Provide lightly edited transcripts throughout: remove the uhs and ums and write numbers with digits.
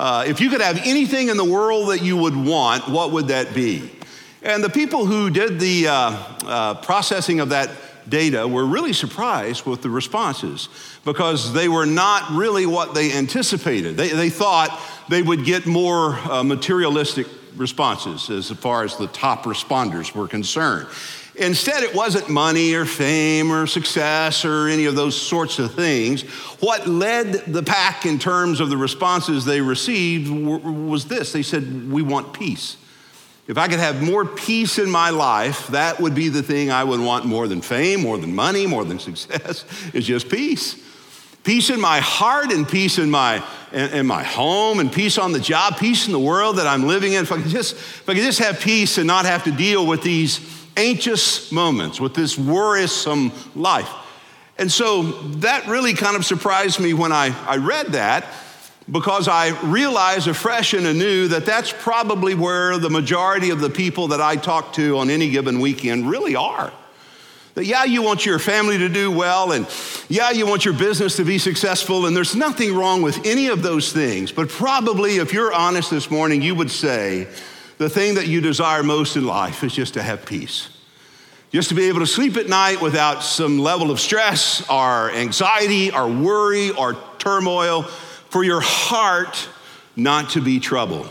if you could have anything in the world that you would want, what would that be? And the people who did the processing of that data were really surprised with the responses because they were not really what they anticipated. They thought they would get more materialistic responses as far as the top responders were concerned. Instead, it wasn't money or fame or success or any of those sorts of things. What led the pack in terms of the responses they received was this. They said, we want peace. If I could have more peace in my life, that would be the thing I would want more than fame, more than money, more than success, is just peace. Peace in my heart and peace in my home and peace on the job, peace in the world that I'm living in. If I could just have peace and not have to deal with these anxious moments, with this worrisome life. And so that really kind of surprised me when I read that, because I realized afresh and anew that that's probably where the majority of the people that I talk to on any given weekend really are. That yeah, you want your family to do well, and yeah, you want your business to be successful, and there's nothing wrong with any of those things, but probably if you're honest this morning, you would say, the thing that you desire most in life is just to have peace. Just to be able to sleep at night without some level of stress or anxiety or worry or turmoil, for your heart not to be troubled.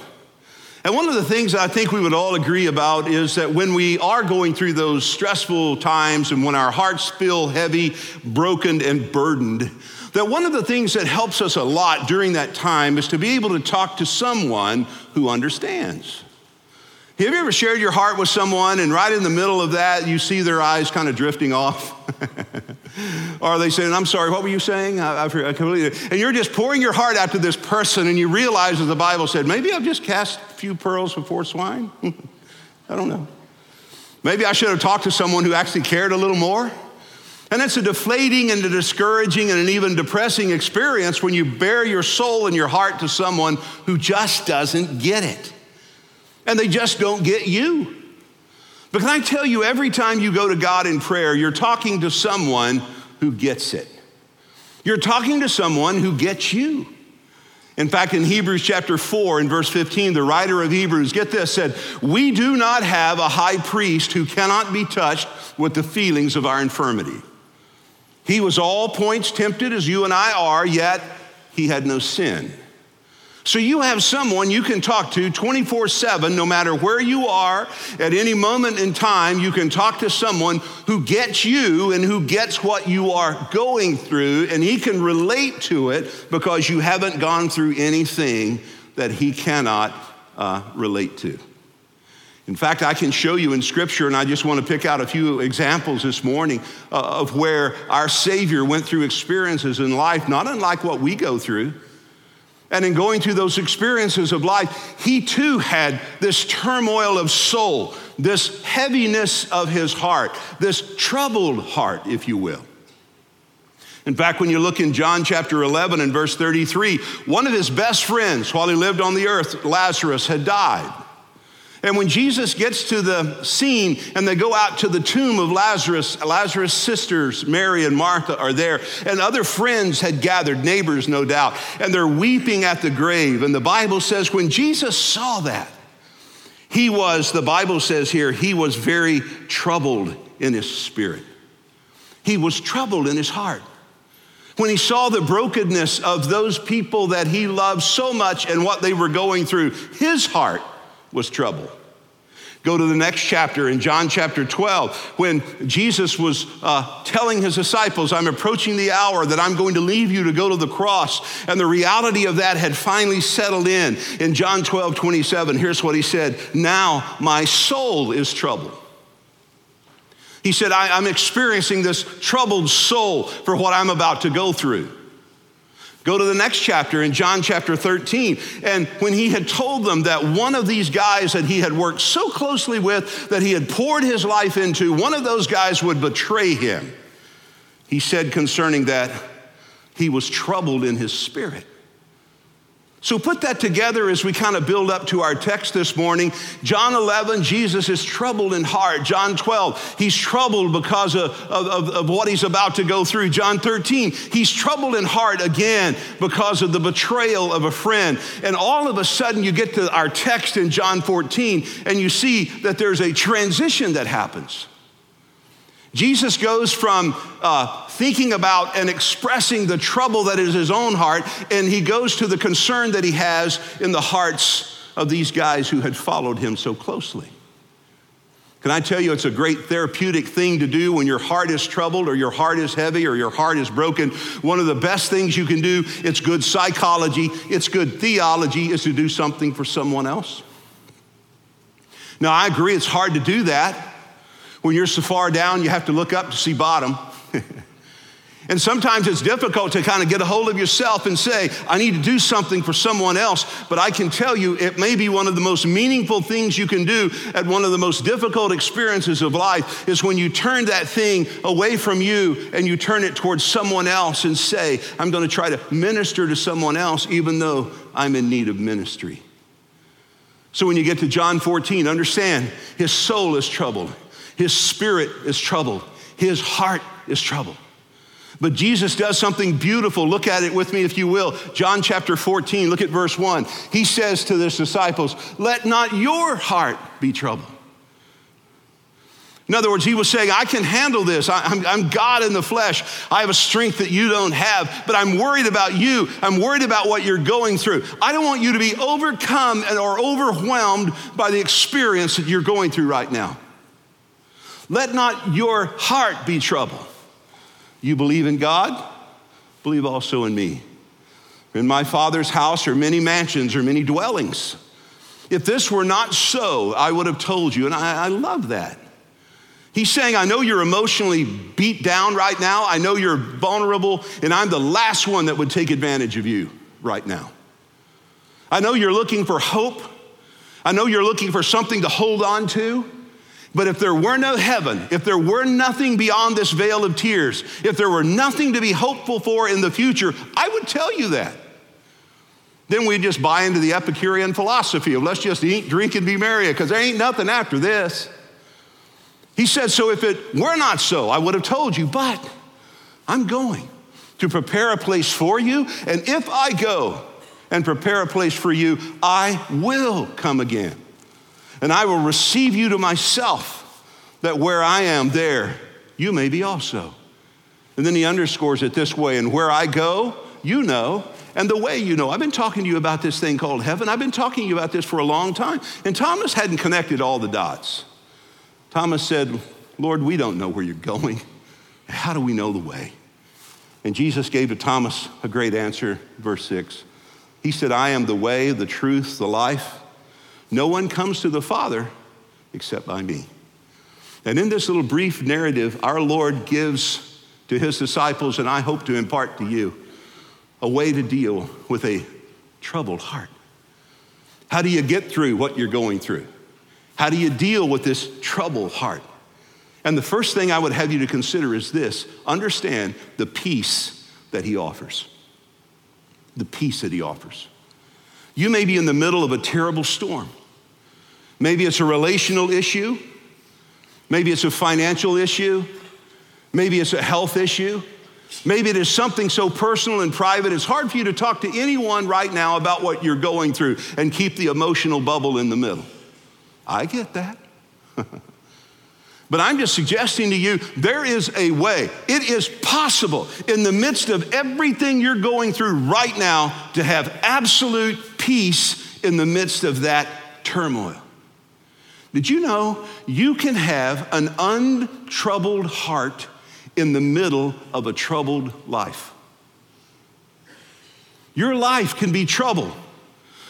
And one of the things I think we would all agree about is that when we are going through those stressful times and when our hearts feel heavy, broken, and burdened, that one of the things that helps us a lot during that time is to be able to talk to someone who understands. Have you ever shared your heart with someone and right in the middle of that, you see their eyes kind of drifting off? Or they say, I'm sorry, what were you saying? I completely. And you're just pouring your heart out to this person and you realize, as the Bible said, maybe I've just cast a few pearls before swine. I don't know. Maybe I should have talked to someone who actually cared a little more. And it's a deflating and a discouraging and an even depressing experience when you bare your soul and your heart to someone who just doesn't get it. And they just don't get you. But can I tell you, every time you go to God in prayer, you're talking to someone who gets it. You're talking to someone who gets you. In fact, in Hebrews chapter 4 and verse 15, the writer of Hebrews, get this, said, we do not have a high priest who cannot be touched with the feelings of our infirmity. He was all points tempted as you and I are, yet he had no sin. So you have someone you can talk to 24/7, no matter where you are, at any moment in time, you can talk to someone who gets you and who gets what you are going through, and he can relate to it because you haven't gone through anything that he cannot relate to. In fact, I can show you in Scripture, and I just want to pick out a few examples this morning of where our Savior went through experiences in life, not unlike what we go through. And in going through those experiences of life, he too had this turmoil of soul, this heaviness of his heart, this troubled heart, if you will. In fact, when you look in John chapter 11 and verse 33, one of his best friends while he lived on the earth, Lazarus, had died. And when Jesus gets to the scene and they go out to the tomb of Lazarus, Lazarus' sisters, Mary and Martha, are there. And other friends had gathered, neighbors, no doubt. And they're weeping at the grave. And the Bible says when Jesus saw that, he was, the Bible says here, he was very troubled in his spirit. He was troubled in his heart. When he saw the brokenness of those people that he loved so much and what they were going through, his heart was trouble. Go to the next chapter in John chapter 12, when Jesus was telling his disciples, I'm approaching the hour that I'm going to leave you to go to the cross. And the reality of that had finally settled in. In John 12:27, here's what he said, now my soul is troubled. He said, I'm experiencing this troubled soul for what I'm about to go through. Go to the next chapter in John chapter 13. And when he had told them that one of these guys that he had worked so closely with, that he had poured his life into, one of those guys would betray him. He said concerning that, he was troubled in his spirit. So put that together as we kind of build up to our text this morning. John 11, Jesus is troubled in heart. John 12, he's troubled because of what he's about to go through. John 13, he's troubled in heart again because of the betrayal of a friend. And all of a sudden you get to our text in John 14 and you see that there's a transition that happens. Jesus goes from thinking about and expressing the trouble that is his own heart, and he goes to the concern that he has in the hearts of these guys who had followed him so closely. Can I tell you, it's a great therapeutic thing to do when your heart is troubled or your heart is heavy or your heart is broken. One of the best things you can do, it's good psychology, it's good theology, is to do something for someone else. Now, I agree it's hard to do that. When you're so far down, you have to look up to see bottom. And sometimes it's difficult to kind of get a hold of yourself and say, I need to do something for someone else. But I can tell you, it may be one of the most meaningful things you can do at one of the most difficult experiences of life is when you turn that thing away from you and you turn it towards someone else and say, I'm going to try to minister to someone else even though I'm in need of ministry. So when you get to John 14, understand his soul is troubled. His spirit is troubled. His heart is troubled. But Jesus does something beautiful. Look at it with me, if you will. John chapter 14, look at verse 1. He says to his disciples, let not your heart be troubled. In other words, he was saying, I can handle this. I'm God in the flesh. I have a strength that you don't have, but I'm worried about you. I'm worried about what you're going through. I don't want you to be overcome or overwhelmed by the experience that you're going through right now. Let not your heart be troubled. You believe in God, believe also in me. In my Father's house are many mansions or many dwellings. If this were not so, I would have told you. And I love that. He's saying, I know you're emotionally beat down right now. I know you're vulnerable, and I'm the last one that would take advantage of you right now. I know you're looking for hope. I know you're looking for something to hold on to. But if there were no heaven, if there were nothing beyond this veil of tears, if there were nothing to be hopeful for in the future, I would tell you that. Then we just buy into the Epicurean philosophy of let's just eat, drink, and be merry because there ain't nothing after this. He said, so if it were not so, I would have told you, but I'm going to prepare a place for you. And if I go and prepare a place for you, I will come again. And I will receive you to myself, that where I am there, you may be also. And then he underscores it this way, and where I go, you know, and the way you know. I've been talking to you about this thing called heaven. I've been talking to you about this for a long time. And Thomas hadn't connected all the dots. Thomas said, Lord, we don't know where you're going. How do we know the way? And Jesus gave to Thomas a great answer, verse 6. He said, I am the way, the truth, the life. No one comes to the Father except by me. And in this little brief narrative, our Lord gives to his disciples, and I hope to impart to you, a way to deal with a troubled heart. How do you get through what you're going through? How do you deal with this troubled heart? And the first thing I would have you to consider is this: understand the peace that he offers. The peace that he offers. You may be in the middle of a terrible storm. Maybe it's a relational issue. Maybe it's a financial issue. Maybe it's a health issue. Maybe it is something so personal and private, it's hard for you to talk to anyone right now about what you're going through and keep the emotional bubble in the middle. I get that. But I'm just suggesting to you, there is a way. It is possible in the midst of everything you're going through right now to have absolute peace in the midst of that turmoil. Did you know you can have an untroubled heart in the middle of a troubled life? Your life can be troubled.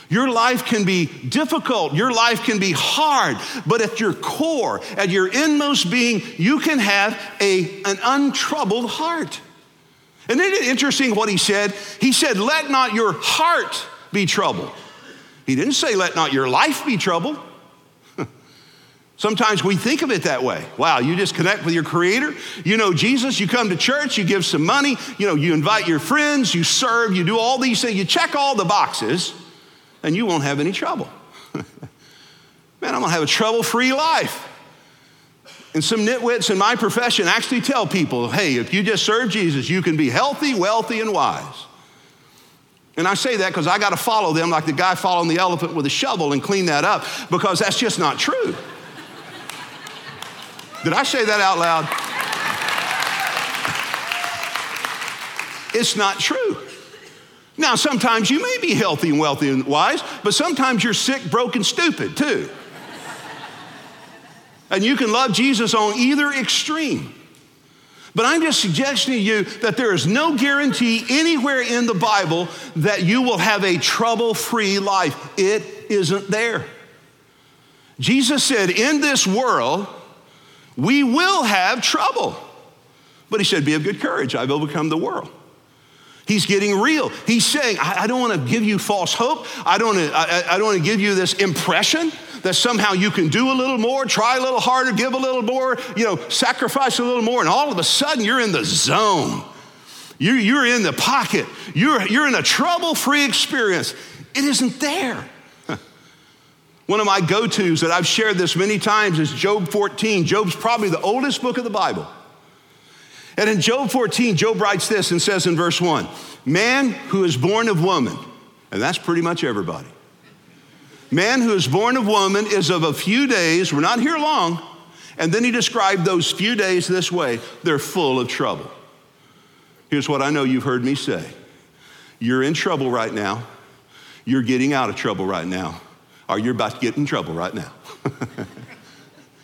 Your life can be difficult. Your life can be hard. But at your core, at your inmost being, you can have an untroubled heart. Isn't it interesting what he said? He said, let not your heart be troubled. He didn't say, let not your life be troubled. Sometimes we think of it that way. Wow, you just connect with your Creator. You know Jesus, you come to church, you give some money, you invite your friends, you serve, you do all these things, you check all the boxes, and you won't have any trouble. Man, I'm gonna have a trouble-free life. And some nitwits in my profession actually tell people, hey, if you just serve Jesus, you can be healthy, wealthy, and wise. And I say that because I gotta follow them like the guy following the elephant with a shovel and clean that up, because that's just not true. Did I say that out loud? It's not true. Now, sometimes you may be healthy and wealthy and wise, but sometimes you're sick, broke, and stupid too. And you can love Jesus on either extreme. But I'm just suggesting to you that there is no guarantee anywhere in the Bible that you will have a trouble-free life. It isn't there. Jesus said, in this world, we will have trouble. But he said, be of good courage. I've overcome the world. He's getting real. He's saying, I don't want to give you false hope. I don't want to give you this impression that somehow you can do a little more, try a little harder, give a little more, sacrifice a little more, and all of a sudden you're in the zone. You're in the pocket. You're in a trouble-free experience. It isn't there. One of my go-tos that I've shared this many times is Job 14. Job's probably the oldest book of the Bible. And in Job 14, Job writes this and says in verse 1, man who is born of woman, and that's pretty much everybody. Man who is born of woman is of a few days, we're not here long, and then he described those few days this way, they're full of trouble. Here's what I know you've heard me say. You're in trouble right now. You're getting out of trouble right now. Or you're about to get in trouble right now.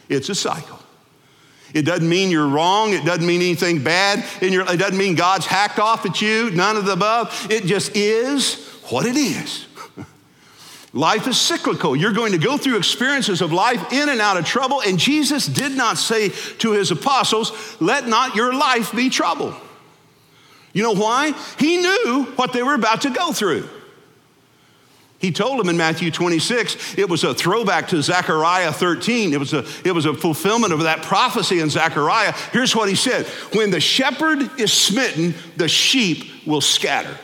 It's a cycle. It doesn't mean you're wrong. It doesn't mean anything bad. It doesn't mean God's hacked off at you, none of the above. It just is what it is. Life is cyclical. You're going to go through experiences of life in and out of trouble, and Jesus did not say to his apostles, let not your life be troubled. You know why? He knew what they were about to go through. He told them in Matthew 26, it was a throwback to Zechariah 13. It was a fulfillment of that prophecy in Zechariah. Here's what he said. When the shepherd is smitten, the sheep will scatter.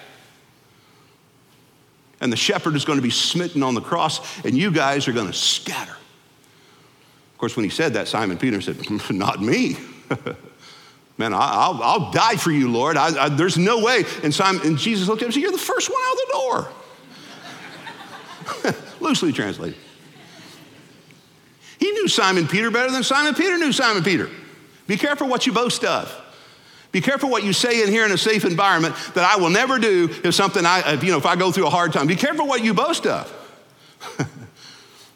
And the shepherd is going to be smitten on the cross, and you guys are going to scatter. Of course, when he said that, Simon Peter said, not me. Man, I'll die for you, Lord. There's no way. And Jesus looked at him and said, you're the first one out the door. Loosely translated. He knew Simon Peter better than Simon Peter knew Simon Peter. Be careful what you boast of. Be careful what you say in here in a safe environment that I will never do if I go through a hard time. Be careful what you boast of.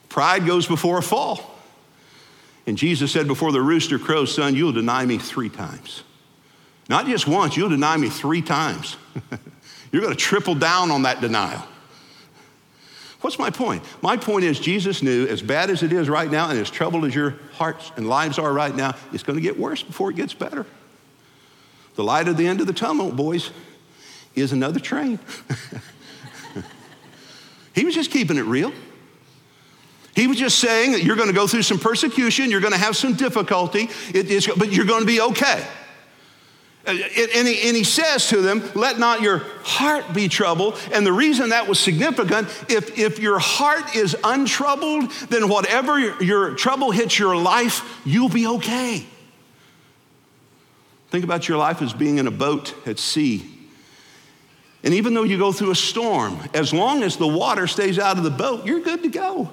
Pride goes before a fall. And Jesus said, before the rooster crows, son, you'll deny me 3 times. Not just once, you'll deny me 3 times. You're going to triple down on that denial. What's my point? My point is Jesus knew as bad as it is right now and as troubled as your hearts and lives are right now, it's going to get worse before it gets better. The light at the end of the tunnel, boys, is another train. He was just keeping it real. He was just saying that you're going to go through some persecution, you're going to have some difficulty, but you're going to be okay. And he says to them, let not your heart be troubled. And the reason that was significant, if your heart is untroubled, then whatever your trouble hits your life, you'll be okay. Think about your life as being in a boat at sea. And even though you go through a storm, as long as the water stays out of the boat, you're good to go.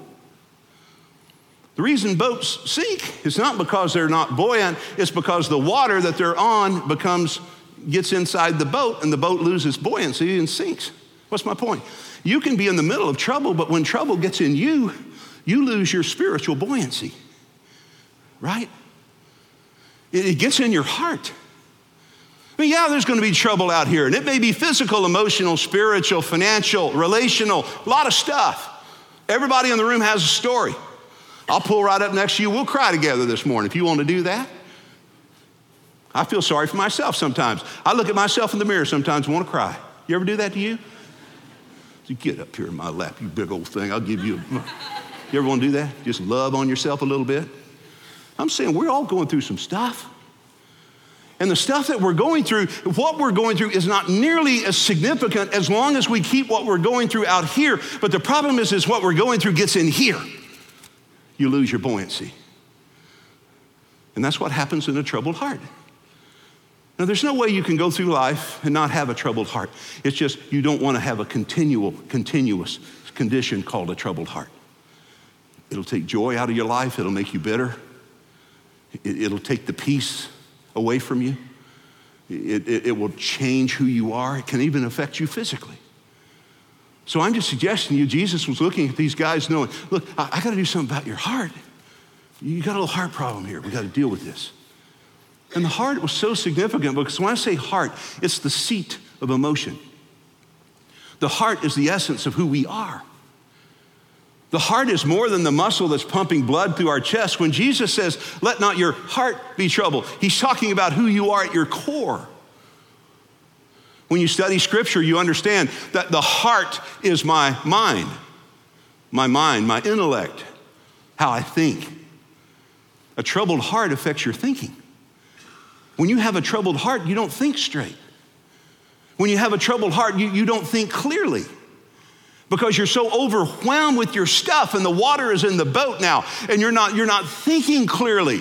The reason boats sink is not because they're not buoyant, it's because the water that they're on gets inside the boat and the boat loses buoyancy and sinks. What's my point? You can be in the middle of trouble, but when trouble gets in you, you lose your spiritual buoyancy, right? It gets in your heart. I mean, yeah, there's going to be trouble out here, and it may be physical, emotional, spiritual, financial, relational, a lot of stuff. Everybody in the room has a story. I'll pull right up next to you. We'll cry together this morning if you want to do that. I feel sorry for myself sometimes. I look at myself in the mirror sometimes and want to cry. You ever do that to you? You get up here in my lap, you big old thing. I'll give you a... You ever want to do that? Just love on yourself a little bit? I'm saying we're all going through some stuff. And the stuff that we're going through, what we're going through is not nearly as significant as long as we keep what we're going through out here. But the problem is what we're going through gets in here. You lose your buoyancy. And that's what happens in a troubled heart. Now, there's no way you can go through life and not have a troubled heart. It's just you don't want to have a continuous condition called a troubled heart. It'll take joy out of your life. It'll make you bitter. It'll take the peace away from you. It will change who you are. It can even affect you physically. So I'm just suggesting to you, Jesus was looking at these guys knowing, look, I got to do something about your heart. You got a little heart problem here. We got to deal with this. And the heart was so significant because when I say heart, it's the seat of emotion. The heart is the essence of who we are. The heart is more than the muscle that's pumping blood through our chest. When Jesus says, let not your heart be troubled, he's talking about who you are at your core. When you study scripture, you understand that the heart is my mind, my intellect, how I think. A troubled heart affects your thinking. When you have a troubled heart, you don't think straight. When you have a troubled heart, you don't think clearly. Because you're so overwhelmed with your stuff and the water is in the boat now and you're not thinking clearly.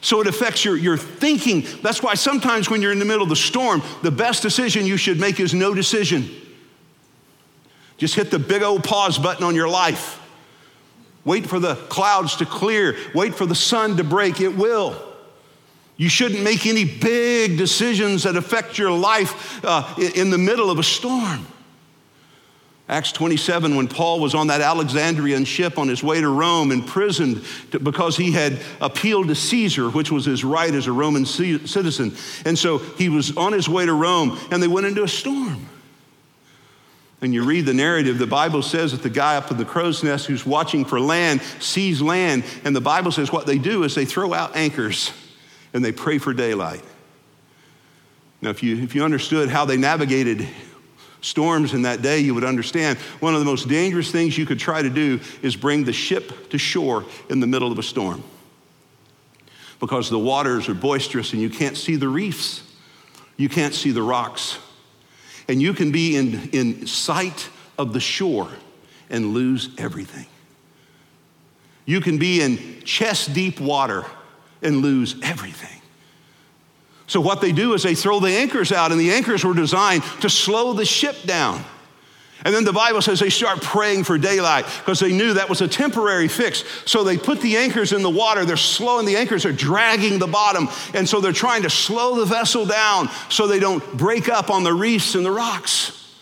So it affects your thinking. That's why sometimes when you're in the middle of the storm, the best decision you should make is no decision. Just hit the big old pause button on your life. Wait for the clouds to clear. Wait for the sun to break. It will. You shouldn't make any big decisions that affect your life in the middle of a storm. Acts 27, when Paul was on that Alexandrian ship on his way to Rome, imprisoned because he had appealed to Caesar, which was his right as a Roman citizen. And so he was on his way to Rome, and they went into a storm. And you read the narrative, the Bible says that the guy up in the crow's nest who's watching for land sees land, and the Bible says what they do is they throw out anchors and they pray for daylight. Now, if you understood how they navigated storms in that day, you would understand one of the most dangerous things you could try to do is bring the ship to shore in the middle of a storm because the waters are boisterous and you can't see the reefs. You can't see the rocks. And you can be in sight of the shore and lose everything. You can be in chest deep water and lose everything. So what they do is they throw the anchors out, and the anchors were designed to slow the ship down. And then the Bible says they start praying for daylight because they knew that was a temporary fix. So they put the anchors in the water. They're slowing. The anchors are dragging the bottom. And so they're trying to slow the vessel down so they don't break up on the reefs and the rocks.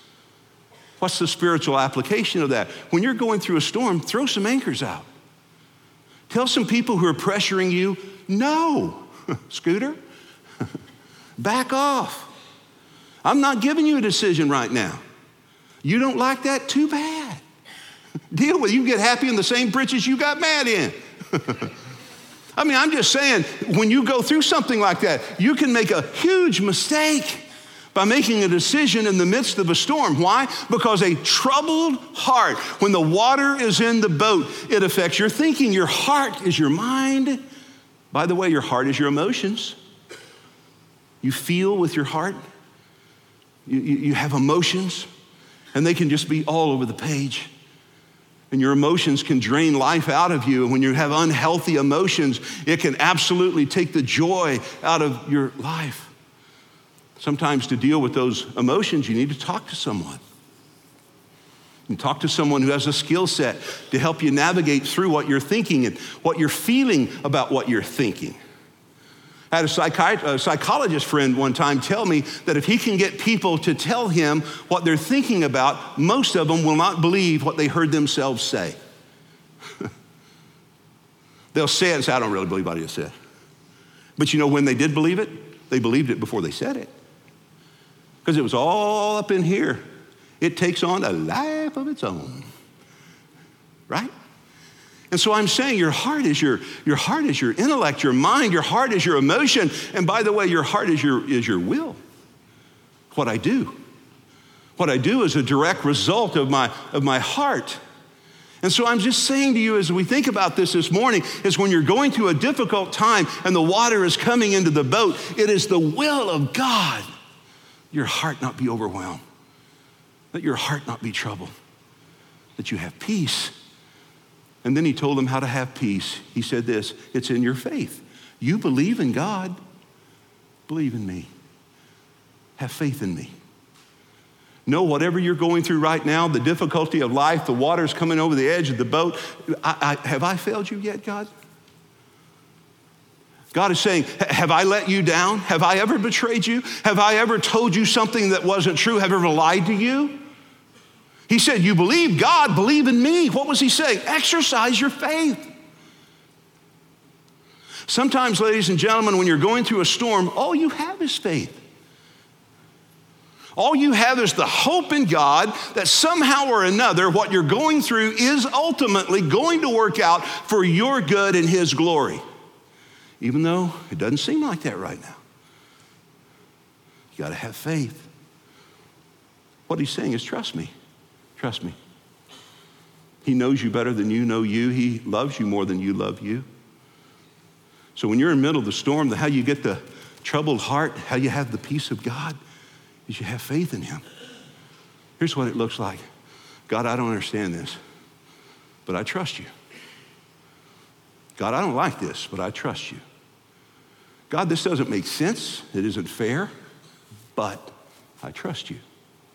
What's the spiritual application of that? When you're going through a storm, throw some anchors out. Tell some people who are pressuring you, no, Scooter. Back off. I'm not giving you a decision right now. You don't like that? Too bad. Deal with it. You can get happy in the same britches you got mad in. I mean, I'm just saying, when you go through something like that, you can make a huge mistake by making a decision in the midst of a storm. Why? Because a troubled heart, when the water is in the boat, it affects your thinking. Your heart is your mind. By the way, your heart is your emotions. You feel with your heart. You have emotions, and they can just be all over the page. And your emotions can drain life out of you. And when you have unhealthy emotions, it can absolutely take the joy out of your life. Sometimes to deal with those emotions, you need to talk to someone. And talk to someone who has a skill set to help you navigate through what you're thinking and what you're feeling about what you're thinking. I had a psychologist friend one time tell me that if he can get people to tell him what they're thinking about, most of them will not believe what they heard themselves say. They'll say it and say, I don't really believe what I just said. But you know, when they did believe it, they believed it before they said it. Because it was all up in here. It takes on a life of its own, right? And so I'm saying your heart is your heart is your intellect, your mind, your heart is your emotion. And by the way, your heart is your will. What I do. What I do is a direct result of my heart. And so I'm just saying to you as we think about this morning is when you're going through a difficult time and the water is coming into the boat, it is the will of God. Your heart not be overwhelmed. Let your heart not be troubled. That you have peace. And then he told them how to have peace. He said this, it's in your faith. You believe in God, believe in me. Have faith in me. Know whatever you're going through right now, the difficulty of life, the water's coming over the edge of the boat. Have I failed you yet, God? God is saying, have I let you down? Have I ever betrayed you? Have I ever told you something that wasn't true? Have I ever lied to you? He said, you believe God, believe in me. What was he saying? Exercise your faith. Sometimes, ladies and gentlemen, when you're going through a storm, all you have is faith. All you have is the hope in God that somehow or another, what you're going through is ultimately going to work out for your good and his glory. Even though it doesn't seem like that right now. You gotta have faith. What he's saying is trust me. Trust me. He knows you better than you know you. He loves you more than you love you. So when you're in the middle of the storm, how you get the troubled heart, how you have the peace of God, is you have faith in him. Here's what it looks like. God, I don't understand this, but I trust you. God, I don't like this, but I trust you. God, this doesn't make sense. It isn't fair, but I trust you.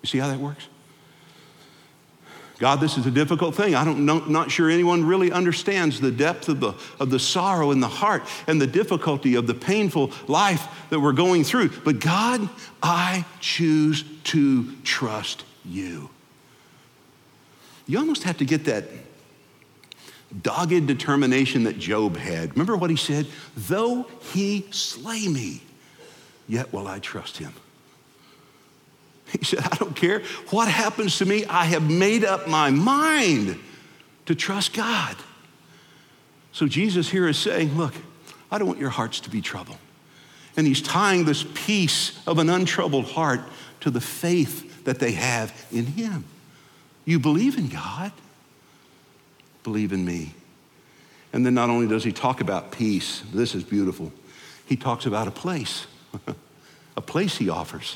You see how that works? God, this is a difficult thing. I'm not sure anyone really understands the depth of the sorrow in the heart and the difficulty of the painful life that we're going through. But God, I choose to trust you. You almost have to get that dogged determination that Job had. Remember what he said? Though he slay me, yet will I trust him. He said, I don't care what happens to me. I have made up my mind to trust God. So Jesus here is saying, look, I don't want your hearts to be troubled. And he's tying this peace of an untroubled heart to the faith that they have in him. You believe in God, believe in me. And then not only does he talk about peace, this is beautiful. He talks about a place, a place he offers.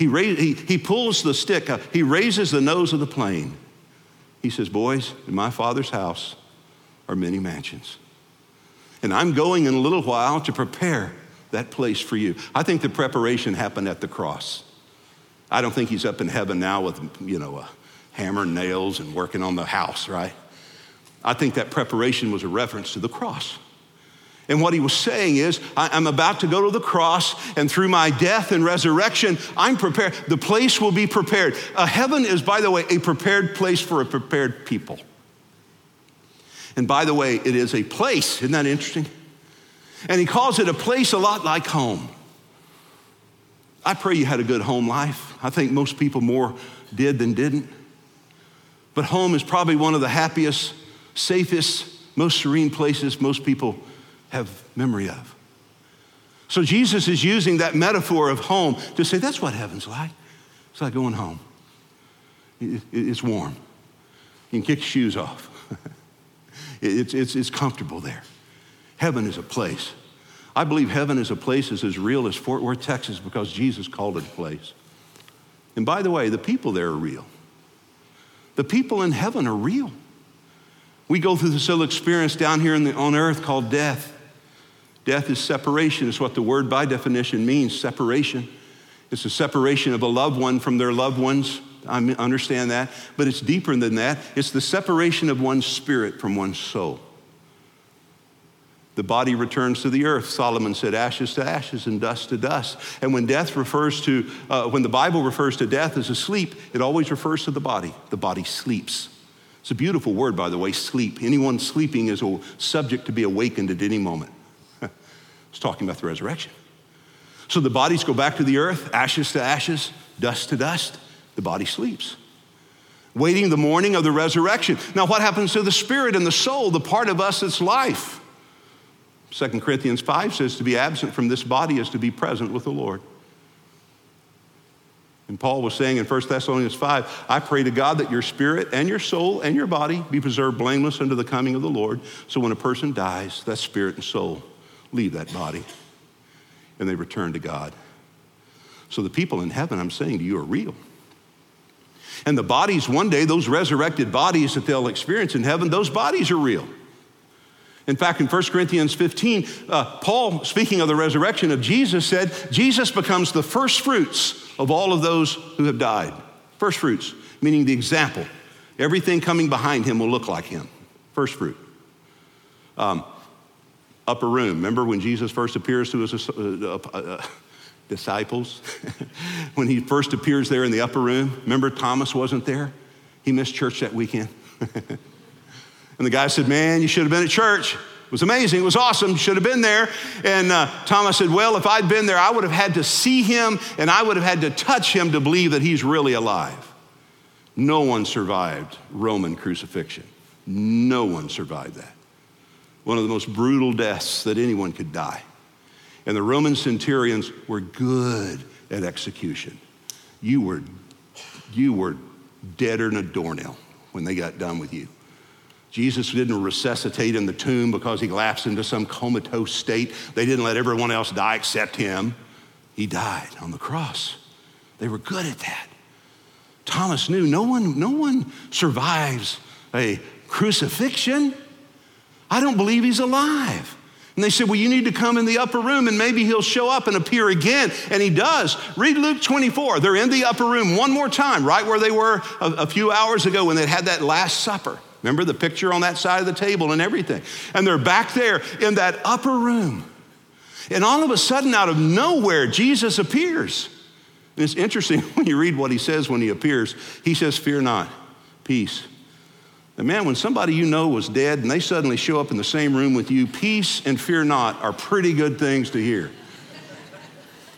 He pulls the stick, he raises the nose of the plane. He says, boys, in my Father's house are many mansions. And I'm going in a little while to prepare that place for you. I think the preparation happened at the cross. I don't think he's up in heaven now with, a hammer and nails and working on the house, right? I think that preparation was a reference to the cross. And what he was saying is, I'm about to go to the cross, and through my death and resurrection, I'm prepared. The place will be prepared. Heaven is, by the way, a prepared place for a prepared people. And by the way, it is a place. Isn't that interesting? And he calls it a place a lot like home. I pray you had a good home life. I think most people more did than didn't. But home is probably one of the happiest, safest, most serene places most people have memory of. So Jesus is using that metaphor of home to say, that's what heaven's like. It's like going home. It's warm. You can kick your shoes off. It's comfortable there. Heaven is a place. I believe heaven is a place that's as real as Fort Worth, Texas, because Jesus called it a place. And by the way, the people there are real. The people in heaven are real. We go through this little experience down here on earth called death. Death is separation. It's what the word by definition means, separation. It's the separation of a loved one from their loved ones. I understand that, but it's deeper than that. It's the separation of one's spirit from one's soul. The body returns to the earth. Solomon said, ashes to ashes and dust to dust. And when death refers to, when the Bible refers to death as a sleep, it always refers to the body. The body sleeps. It's a beautiful word, by the way, sleep. Anyone sleeping is a subject to be awakened at any moment. It's talking about the resurrection. So the bodies go back to the earth, ashes to ashes, dust to dust. The body sleeps. waiting the morning of the resurrection. Now, what happens to the spirit and the soul, the part of us that's life? 2 Corinthians 5 says to be absent from this body is to be present with the Lord. And Paul was saying in 1 Thessalonians 5, I pray to God that your spirit and your soul and your body be preserved blameless unto the coming of the Lord. So when a person dies, that spirit and soul leave that body and they return to God. So the people in heaven, I'm saying to you, are real. And the bodies one day, those resurrected bodies that they'll experience in heaven, those bodies are real. In fact, in 1 Corinthians 15, Paul, speaking of the resurrection of Jesus, said, Jesus becomes the first fruits of all of those who have died. First fruits, meaning the example. Everything coming behind him will look like him. First fruit. Upper room. Remember when Jesus first appears to his disciples? When he first appears there in the upper room, remember Thomas wasn't there? He missed church that weekend. And the guy said, man, you should have been at church. It was amazing. It was awesome. You should have been there. And Thomas said, well, if I'd been there, I would have had to see him and I would have had to touch him to believe that he's really alive. No one survived Roman crucifixion. No one survived that. One of the most brutal deaths that anyone could die. And the Roman centurions were good at execution. You were deader than a doornail when they got done with you. Jesus didn't resuscitate in the tomb because he lapsed into some comatose state. They didn't let everyone else die except him. He died on the cross. They were good at that. Thomas knew no one survives a crucifixion. I don't believe he's alive. And they said, well, you need to come in the upper room and maybe he'll show up and appear again. And he does. Read Luke 24. They're in the upper room one more time, right where they were a few hours ago when they had that Last Supper. Remember the picture on that side of the table and everything. And they're back there in that upper room. And all of a sudden, out of nowhere, Jesus appears. And it's interesting when you read what he says when he appears. He says, fear not, peace. And man, when somebody you know was dead and they suddenly show up in the same room with you, peace and fear not are pretty good things to hear.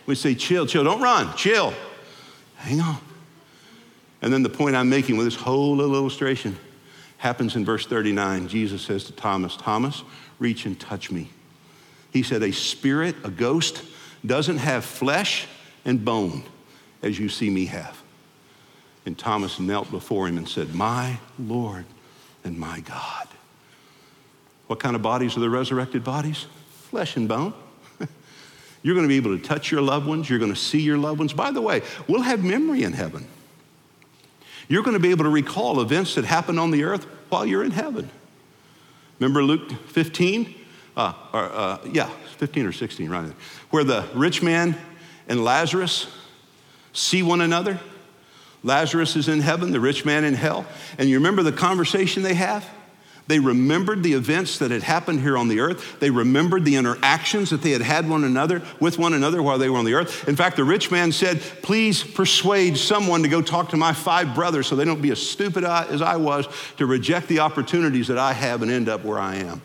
We say, chill, don't run, chill. Hang on. And then the point I'm making with this whole little illustration happens in verse 39. Jesus says to Thomas, Thomas, reach and touch me. He said, a spirit, a ghost, doesn't have flesh and bone as you see me have. And Thomas knelt before him and said, my Lord and my God. What kind of bodies are the resurrected bodies? Flesh and bone. You're going to be able to touch your loved ones. You're going to see your loved ones. By the way, we'll have memory in heaven. You're going to be able to recall events that happened on the earth while you're in heaven. Remember Luke 15? 15 or 16, right? Where the rich man and Lazarus see one another. Lazarus is in heaven, the rich man in hell. And you remember the conversation they have? They remembered the events that had happened here on the earth. They remembered the interactions that they had with one another while they were on the earth. In fact, the rich man said, please persuade someone to go talk to my 5 brothers so they don't be as stupid as I was to reject the opportunities that I have and end up where I am.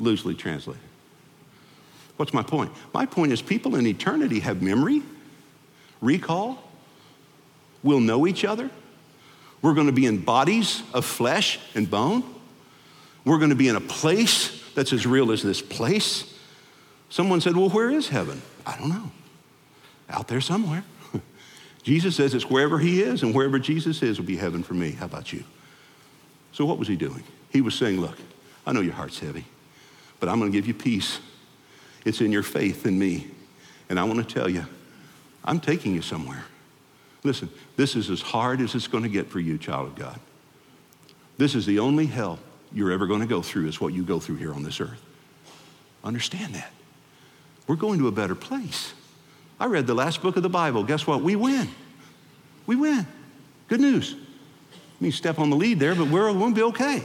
Loosely translated. What's my point? My point is people in eternity have memory, recall, will know each other. We're going to be in bodies of flesh and bone. We're going to be in a place that's as real as this place. Someone said, well, where is heaven? I don't know. Out there somewhere. Jesus says it's wherever he is, and wherever Jesus is will be heaven for me. How about you? So what was he doing? He was saying, look, I know your heart's heavy, but I'm going to give you peace. It's in your faith in me. And I want to tell you, I'm taking you somewhere. Listen, this is as hard as it's going to get for you, child of God. This is the only hell you're ever going to go through is what you go through here on this earth. Understand that. We're going to a better place. I read the last book of the Bible. Guess what? We win. Good news. You step on the lead there, but we're going to be okay.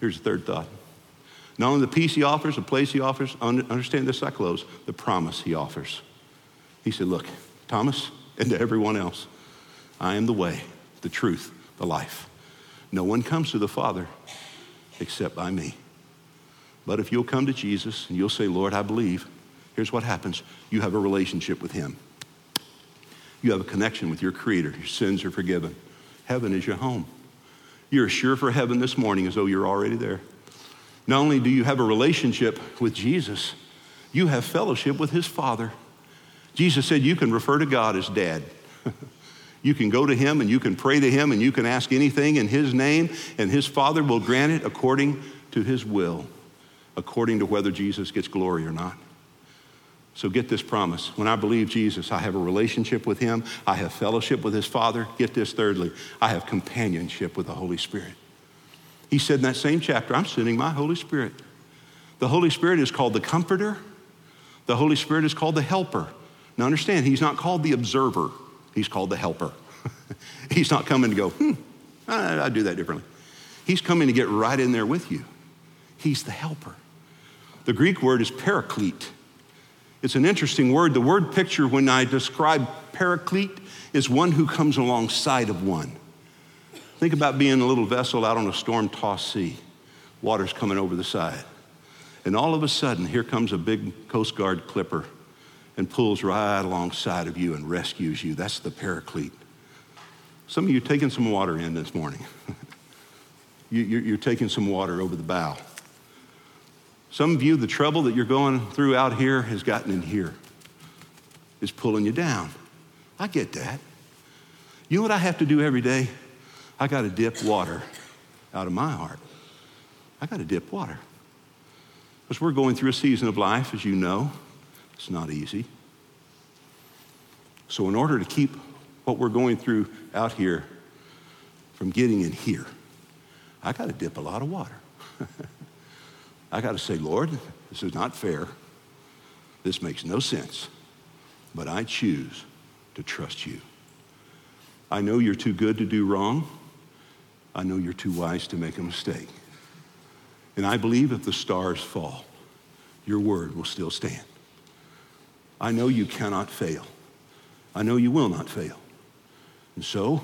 Here's the third thought. Not only the peace he offers, the place he offers, understand this, I close, the promise he offers. He said, look, Thomas, and to everyone else, I am the way, the truth, the life. No one comes to the Father except by me. But if you'll come to Jesus and you'll say, Lord, I believe, here's what happens. You have a relationship with him. You have a connection with your Creator. Your sins are forgiven. Heaven is your home. You're as sure for heaven this morning as though you're already there. Not only do you have a relationship with Jesus, you have fellowship with his Father. Jesus said you can refer to God as Dad. You can go to him and you can pray to him and you can ask anything in his name, and his Father will grant it according to his will, according to whether Jesus gets glory or not. So get this promise. When I believe Jesus, I have a relationship with him. I have fellowship with his Father. Get this, thirdly, I have companionship with the Holy Spirit. He said in that same chapter, I'm sending my Holy Spirit. The Holy Spirit is called the Comforter. The Holy Spirit is called the Helper. Now understand, he's not called the Observer. He's called the Helper. He's not coming to go, I do that differently. He's coming to get right in there with you. He's the Helper. The Greek word is Paraclete. It's an interesting word. The word picture, when I describe Paraclete, is one who comes alongside of one. Think about being a little vessel out on a storm-tossed sea. Water's coming over the side. And all of a sudden, here comes a big Coast Guard clipper and pulls right alongside of you and rescues you. That's the Paraclete. Some of you are taking some water in this morning. You're taking some water over the bow. Some of you, the trouble that you're going through out here has gotten in here. It's pulling you down. I get that. You know what I have to do every day? I got to dip water out of my heart. I got to dip water. Because we're going through a season of life, as you know. It's not easy. So in order to keep what we're going through out here from getting in here, I got to dip a lot of water. I got to say, Lord, this is not fair. This makes no sense. But I choose to trust you. I know you're too good to do wrong. I know you're too wise to make a mistake. And I believe if the stars fall, your word will still stand. I know you cannot fail. I know you will not fail. And so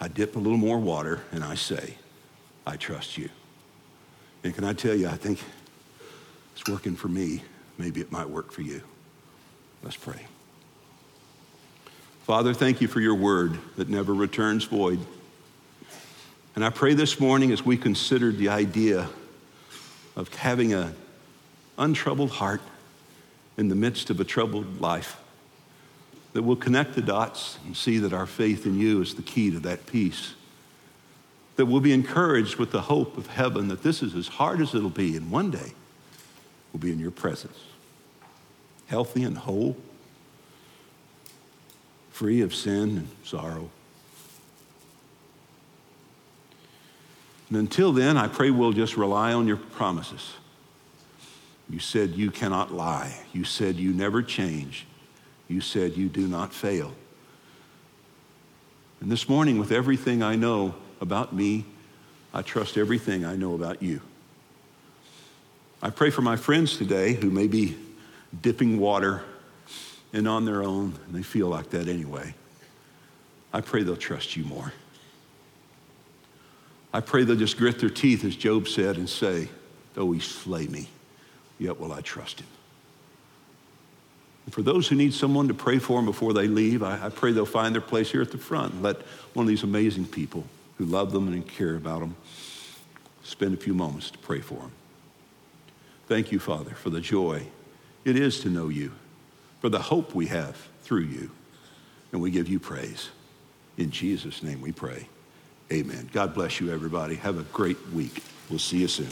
I dip a little more water and I say, I trust you. And can I tell you, I think it's working for me. Maybe it might work for you. Let's pray. Father, thank you for your word that never returns void. And I pray this morning as we considered the idea of having an untroubled heart in the midst of a troubled life, that we'll connect the dots and see that our faith in you is the key to that peace. That we'll be encouraged with the hope of heaven, that this is as hard as it'll be, and one day we'll be in your presence, healthy and whole, free of sin and sorrow. And until then, I pray we'll just rely on your promises. You said you cannot lie. You said you never change. You said you do not fail. And this morning, with everything I know about me, I trust everything I know about you. I pray for my friends today who may be dipping water and on their own, and they feel like that anyway. I pray they'll trust you more. I pray they'll just grit their teeth, as Job said, and say, though he slay me, yet will I trust him. And for those who need someone to pray for them before they leave, I pray they'll find their place here at the front and let one of these amazing people who love them and care about them spend a few moments to pray for them. Thank you, Father, for the joy it is to know you, for the hope we have through you, and we give you praise. In Jesus' name we pray. Amen. God bless you, everybody. Have a great week. We'll see you soon.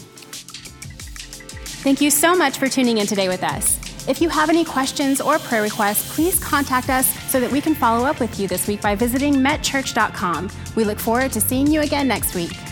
Thank you so much for tuning in today with us. If you have any questions or prayer requests, please contact us so that we can follow up with you this week by visiting metchurch.com. We look forward to seeing you again next week.